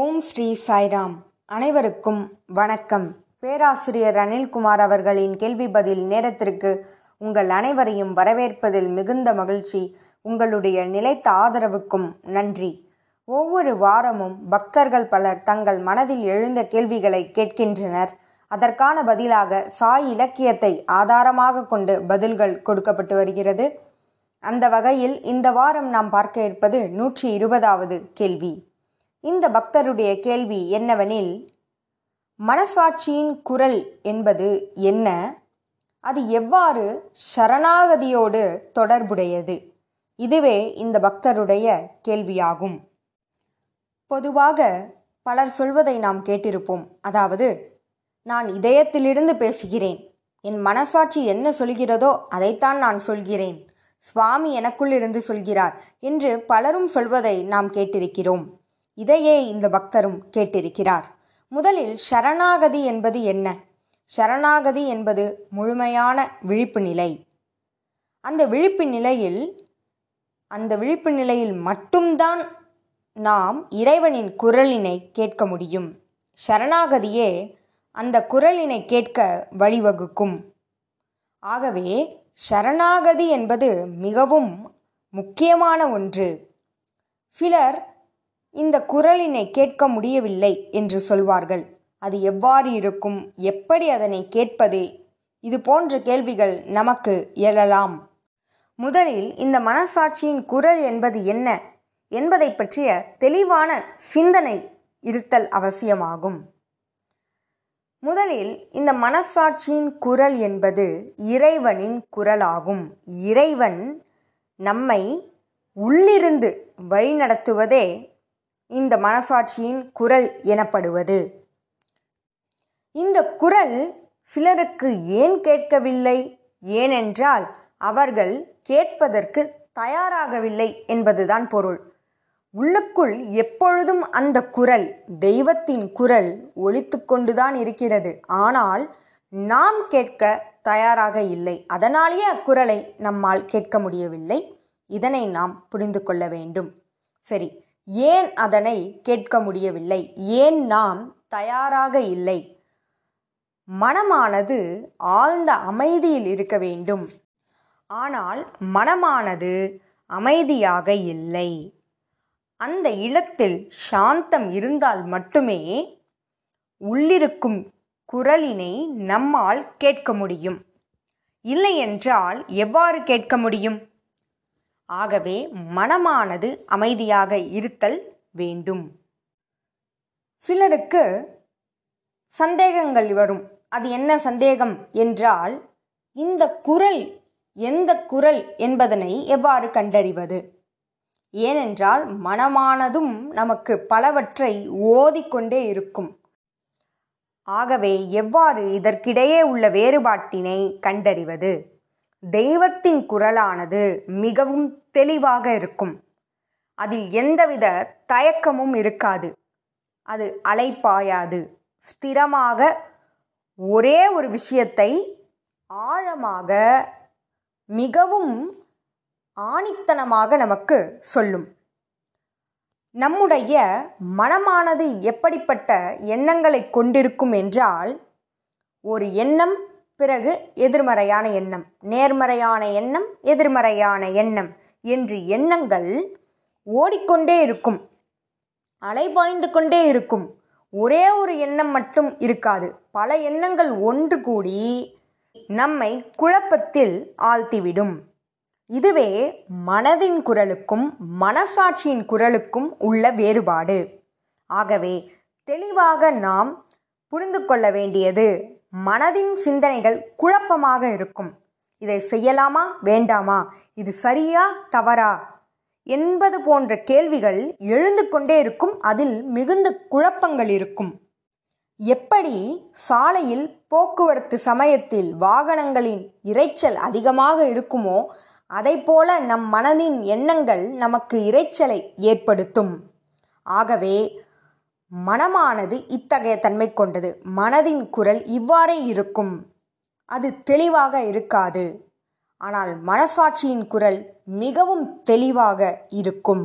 ஓம் ஸ்ரீ சாய்ராம். அனைவருக்கும் வணக்கம். பேராசிரியர் அனில்குமார் அவர்களின் கேள்வி பதில் நேரத்திற்கு உங்கள் அனைவரையும் வரவேற்பதில் மிகுந்த மகிழ்ச்சி. உங்களுடைய நிலைத்த ஆதரவுக்கும் நன்றி. ஒவ்வொரு வாரமும் பக்தர்கள் பலர் தங்கள் மனதில் எழுந்த கேள்விகளை கேட்கின்றனர். அதற்கான பதிலாக சாய் இலக்கியத்தை ஆதாரமாக கொண்டு பதில்கள் கொடுக்கப்பட்டு வருகிறது. அந்த வகையில் இந்த வாரம் நாம் பார்க்க இருப்பது 120வது கேள்வி. இந்த பக்தருடைய கேள்வி என்னவெனில், மனசாட்சியின் குரல் என்பது என்ன? அது எவ்வாறு சரணாகதியோடு தொடர்புடையது? இதுவே இந்த பக்தருடைய கேள்வியாகும். பொதுவாக பலர் சொல்வதை நாம் கேட்டிருப்போம். அதாவது, நான் இதயத்திலிருந்து பேசுகிறேன், என் மனசாட்சி என்ன சொல்கிறதோ அதைத்தான் நான் சொல்கிறேன், சுவாமி எனக்குள் இருந்து சொல்கிறார் என்று பலரும் சொல்வதை நாம் கேட்டிருக்கிறோம். இதையே இந்த பக்தரும் கேட்டிருக்கிறார். முதலில் சரணாகதி என்பது என்ன? சரணாகதி என்பது முழுமையான விழிப்பு நிலை. அந்த விழிப்பு நிலையில் மட்டும்தான் நாம் இறைவனின் குரலினை கேட்க முடியும். சரணாகதியே அந்த குரலினை கேட்க வழிவகுக்கும். ஆகவே சரணாகதி என்பது மிகவும் முக்கியமான ஒன்று. சிலர் இந்த குரலினை கேட்க முடியவில்லை என்று சொல்வார்கள். அது எவ்வாறு இருக்கும், எப்படி அதனை கேட்பது, இது போன்ற கேள்விகள் நமக்கு எழலாம். முதலில் இந்த மனசாட்சியின் குரல் என்பது என்ன என்பதை பற்றிய தெளிவான சிந்தனை இருத்தல் அவசியமாகும். முதலில் இந்த மனசாட்சியின் குரல் என்பது இறைவனின் குரலாகும். இறைவன் நம்மை உள்ளிருந்து வழிநடத்துவதே இந்த மனசாட்சியின் குரல் எனப்படுவது. இந்த குரல் சிலருக்கு ஏன் கேட்கவில்லை? ஏனென்றால் அவர்கள் கேட்பதற்கு தயாராகவில்லை என்பதுதான் பொருள். உள்ளுக்குள் எப்பொழுதும் அந்த குரல், தெய்வத்தின் குரல் ஒலித்து கொண்டுதான் இருக்கிறது. ஆனால் நாம் கேட்க தயாராக இல்லை. அதனாலேயே அக்குரலை நம்மால் கேட்க முடியவில்லை. இதனை நாம் புரிந்து கொள்ள வேண்டும். சரி, ஏன் அதனை கேட்க முடியவில்லை? ஏன் நாம் தயாராக இல்லை? மனமானது ஆழ்ந்த அமைதியில் இருக்க வேண்டும். ஆனால் மனமானது அமைதியாக இல்லை. அந்த இடத்தில் சாந்தம் இருந்தால் மட்டுமே உள்ளிருக்கும் குரலினை நம்மால் கேட்க முடியும். இல்லை என்றால் எவ்வாறு கேட்க முடியும்? ஆகவே மனமானது அமைதியாக இருத்தல் வேண்டும். சிலருக்கு சந்தேகங்கள் வரும். அது என்ன சந்தேகம் என்றால், இந்த குரல் எந்த குரல் என்பதனை எவ்வாறு கண்டறிவது? ஏனென்றால் மனமானதும் நமக்கு பலவற்றை ஓதிக்கொண்டே இருக்கும். ஆகவே எவ்வாறு இதற்கிடையே உள்ள வேறுபாட்டினை கண்டறிவது? தெய்வத்தின் குரலானது மிகவும் தெளிவாக இருக்கும். அதில் எந்தவித தயக்கமும் இருக்காது. அது அலைப்பாயாது. ஸ்திரமாக ஒரே ஒரு விஷயத்தை ஆழமாக, மிகவும் ஆணித்தனமாக நமக்கு சொல்லும். நம்முடைய மனமானது எப்படிப்பட்ட எண்ணங்களை கொண்டிருக்கும் என்றால், ஒரு எண்ணம், பிறகு எதிர்மறையான எண்ணம், நேர்மறையான எண்ணம், எதிர்மறையான எண்ணம் என்று எண்ணங்கள் ஓடிக்கொண்டே இருக்கும், அலைபாய்ந்து கொண்டே இருக்கும். ஒரே ஒரு எண்ணம் மட்டும் இருக்காது. பல எண்ணங்கள் ஒன்று கூடி நம்மை குழப்பத்தில் ஆழ்த்திவிடும். இதுவே மனதின் குரலுக்கும் மனசாட்சியின் குரலுக்கும் உள்ள வேறுபாடு. ஆகவே தெளிவாக நாம் புரிந்து கொள்ள வேண்டியது, மனதின் சிந்தனைகள் குழப்பமாக இருக்கும். இதை செய்யலாமா வேண்டாமா, இது சரியா தவறா என்பது போன்ற கேள்விகள் எழுந்து கொண்டே இருக்கும். அதில் மிகுந்த குழப்பங்கள் இருக்கும். எப்படி சாலையில் போக்குவரத்து சமயத்தில் வாகனங்களின் இரைச்சல் அதிகமாக இருக்குமோ, அதை போல நம் மனதின் எண்ணங்கள் நமக்கு இரைச்சலை ஏற்படுத்தும். ஆகவே மனமானது இத்தகைய தன்மை கொண்டது. மனதின் குரல் இவ்வாறே இருக்கும். அது தெளிவாக இருக்காது. ஆனால் மனசாட்சியின் குரல் மிகவும் தெளிவாக இருக்கும்.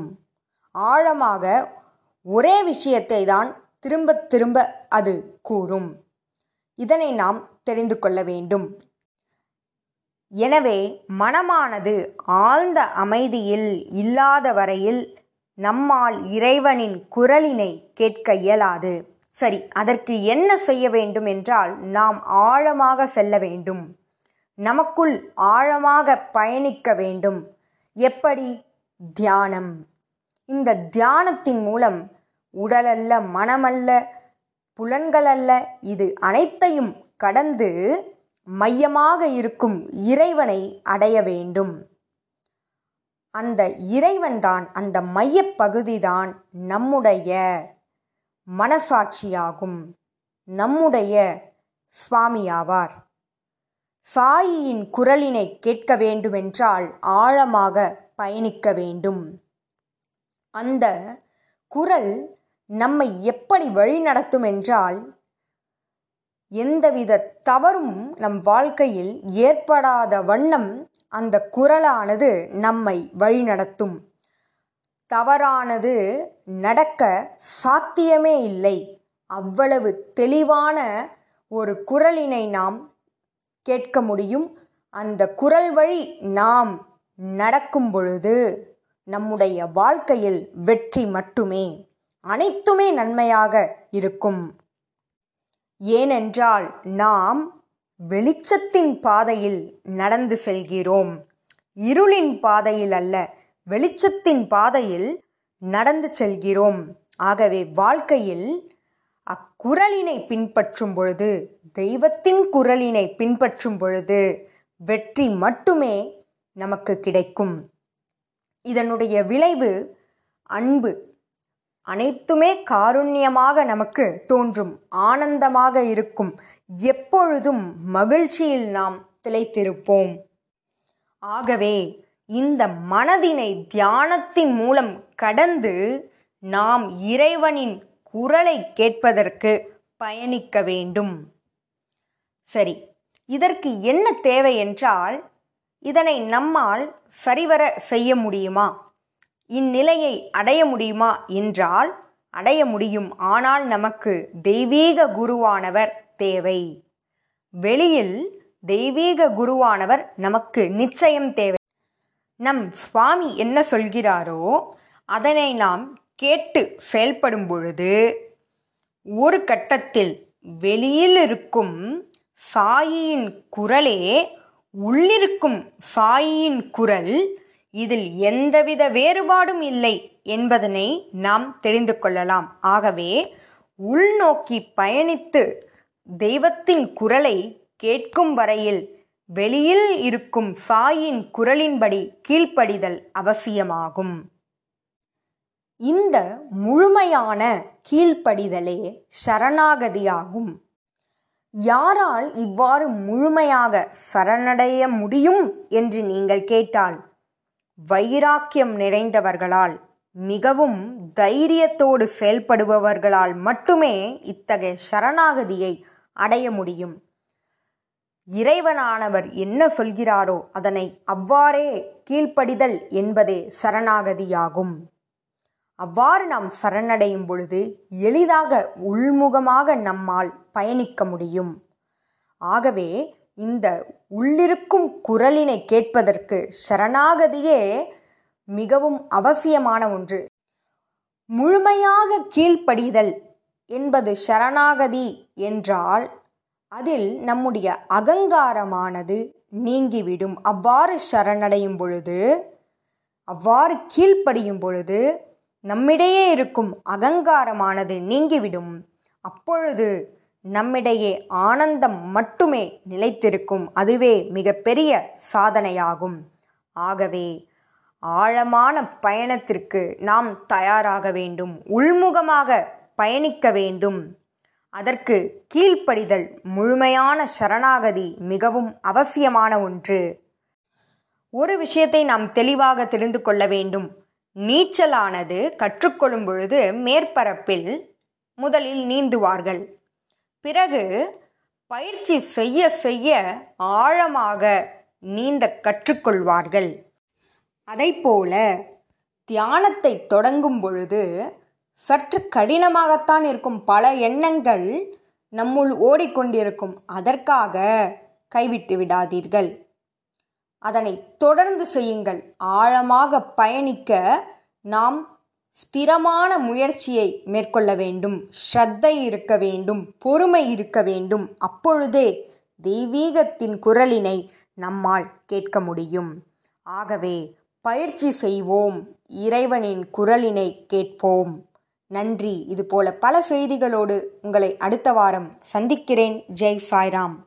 ஆழமாக ஒரே விஷயத்தை தான் திரும்ப திரும்ப அது கூறும். இதனை நாம் தெரிந்து கொள்ள வேண்டும். எனவே மனமானது ஆழ்ந்த அமைதியில் இல்லாத வரையில் நம்மால் இறைவனின் குரலினை கேட்க இயலாது. சரி, அதற்கு என்ன செய்ய வேண்டும் என்றால் நாம் ஆழமாக செல்ல வேண்டும், நமக்குள் ஆழமாக பயணிக்க வேண்டும். எப்படி? தியானம். இந்த தியானத்தின் மூலம் உடலல்ல, மனமல்ல, புலன்களல்ல, இது அனைத்தையும் கடந்து மையமாக இருக்கும் இறைவனை அடைய வேண்டும். அந்த இறைவன்தான், அந்த மையப்பகுதிதான் நம்முடைய மனசாட்சியாகும், நம்முடைய சுவாமியாவார். சாயியின் குரலினை கேட்க வேண்டுமென்றால் ஆழமாக பயணிக்க வேண்டும். அந்த குரல் நம்மை எப்படி வழிநடத்தும் என்றால் எந்தவித தவறும் நம் வாழ்க்கையில் ஏற்படாத வண்ணம் அந்த குரலானது நம்மை வழிநடத்தும். தவறானது நடக்க சாத்தியமே இல்லை. அவ்வளவு தெளிவான ஒரு குரலினை நாம் கேட்க முடியும். அந்த குரல் வழி நாம் நடக்கும் பொழுது நம்முடைய வாழ்க்கையில் வெற்றி மட்டுமே, அனைத்துமே நன்மையாக இருக்கும். ஏனென்றால் நாம் வெளிச்சத்தின் பாதையில் நடந்து செல்கிறோம், இருளின் பாதையில் அல்ல, வெளிச்சத்தின் பாதையில் நடந்து செல்கிறோம். ஆகவே வாழ்க்கையில் அக்குரலினை பின்பற்றும் பொழுது, தெய்வத்தின் குரலினை பின்பற்றும் பொழுது வெற்றி மட்டுமே நமக்கு கிடைக்கும். இதனுடைய விளைவு அன்பு, அனைத்துமே காருண்யமாக நமக்கு தோன்றும், ஆனந்தமாக இருக்கும், எப்பொழுதும் மகிழ்ச்சியில் நாம் திளைத்திருப்போம். ஆகவே இந்த மனதினை தியானத்தின் மூலம் கடந்து நாம் இறைவனின் குரலை கேட்பதற்கு பயணிக்க வேண்டும். சரி, இதற்கு என்ன தேவை என்றால் இதனை நம்மால் சரிவர செய்ய முடியுமா, இந்நிலையை அடைய முடியுமா என்றால் அடைய முடியும். ஆனால் நமக்கு தெய்வீக குருவானவர் தேவை. வெளியில் தெய்வீக குருவானவர் நமக்கு நிச்சயம் தேவை. நம் சுவாமி என்ன சொல்கிறாரோ அதனை நாம் கேட்டு செயல்படும் பொழுது ஒரு கட்டத்தில் வெளியில் இருக்கும் சாயியின் குரலே உள்ளிருக்கும் சாயியின் குரல், இதில் எந்தவித வேறுபாடும் இல்லை என்பதனை நாம் தெரிந்து கொள்ளலாம். ஆகவே உள்நோக்கி பயணித்து தெய்வத்தின் குரலை கேட்கும் வரையில் வெளியில் இருக்கும் சாயின் குரலின்படி கீழ்ப்படிதல் அவசியமாகும். இந்த முழுமையான கீழ்ப்படிதலே சரணாகதியாகும். யாரால் இவ்வாறு முழுமையாக சரணடைய முடியும் என்று நீங்கள் கேட்டால், வைராக்கியம் நிறைந்தவர்களால், மிகவும் தைரியத்தோடு செயல்படுபவர்களால் மட்டுமே இத்தகைய சரணாகதியை அடைய முடியும். இறைவனானவர் என்ன சொல்கிறாரோ அதனை அவ்வாறே கீழ்ப்படிதல் என்பதே சரணாகதியாகும். அவ்வாறு நாம் சரணடையும் பொழுது எளிதாக உள்முகமாக நம்மால் பயணிக்க முடியும். ஆகவே இந்த உள்ளிருக்கும் குரலினை கேட்பதற்கு சரணாகதியே மிகவும் அவசியமான ஒன்று. முழுமையாக கீழ்ப்படிதல் என்பது சரணாகதி என்றால் அதில் நம்முடைய அகங்காரமானது நீங்கிவிடும். அவ்வாறு சரணடையும் பொழுது, அவ்வாறு கீழ்ப்படியும் பொழுது நம்மிடையே இருக்கும் அகங்காரமானது நீங்கிவிடும். அப்பொழுது நம்மிடையே ஆனந்தம் மட்டுமே நிலைத்திருக்கும். அதுவே மிகப்பெரிய சாதனையாகும். ஆகவே ஆழமான பயணத்திற்கு நாம் தயாராக வேண்டும், உள்முகமாக பயணிக்க வேண்டும். அதற்கு கீழ்ப்படிதல், முழுமையான சரணாகதி மிகவும் அவசியமான ஒன்று. ஒரு விஷயத்தை நாம் தெளிவாக தெரிந்து கொள்ள வேண்டும். நீச்சலானது கற்றுக்கொள்ளும் பொழுது மேற்பரப்பில் முதலில் நீந்துவார்கள், பிறகு பயிற்சி செய்ய செய்ய ஆழமாக நீந்த கற்றுக்கொள்வார்கள். அதைப்போல தியானத்தை தொடங்கும் பொழுது சற்று கடினமாகத்தான் இருக்கும். பல எண்ணங்கள் நம்முள் ஓடிக்கொண்டிருக்கும். அதற்காக கைவிட்டு விடாதீர்கள். அதனை தொடர்ந்து செய்யுங்கள். ஆழமாக பயணிக்க நாம் ஸ்திரமான முயற்சியை மேற்கொள்ள வேண்டும். ஸ்ரத்தை இருக்க வேண்டும், பொறுமை இருக்க வேண்டும். அப்பொழுதே தெய்வீகத்தின் குரலினை நம்மால் கேட்க முடியும். ஆகவே பயிற்சி செய்வோம், இறைவனின் குரலினை கேட்போம். நன்றி. இதுபோல பல செய்திகளோடு உங்களை அடுத்த வாரம் சந்திக்கிறேன். ஜெய் சாய்ராம்.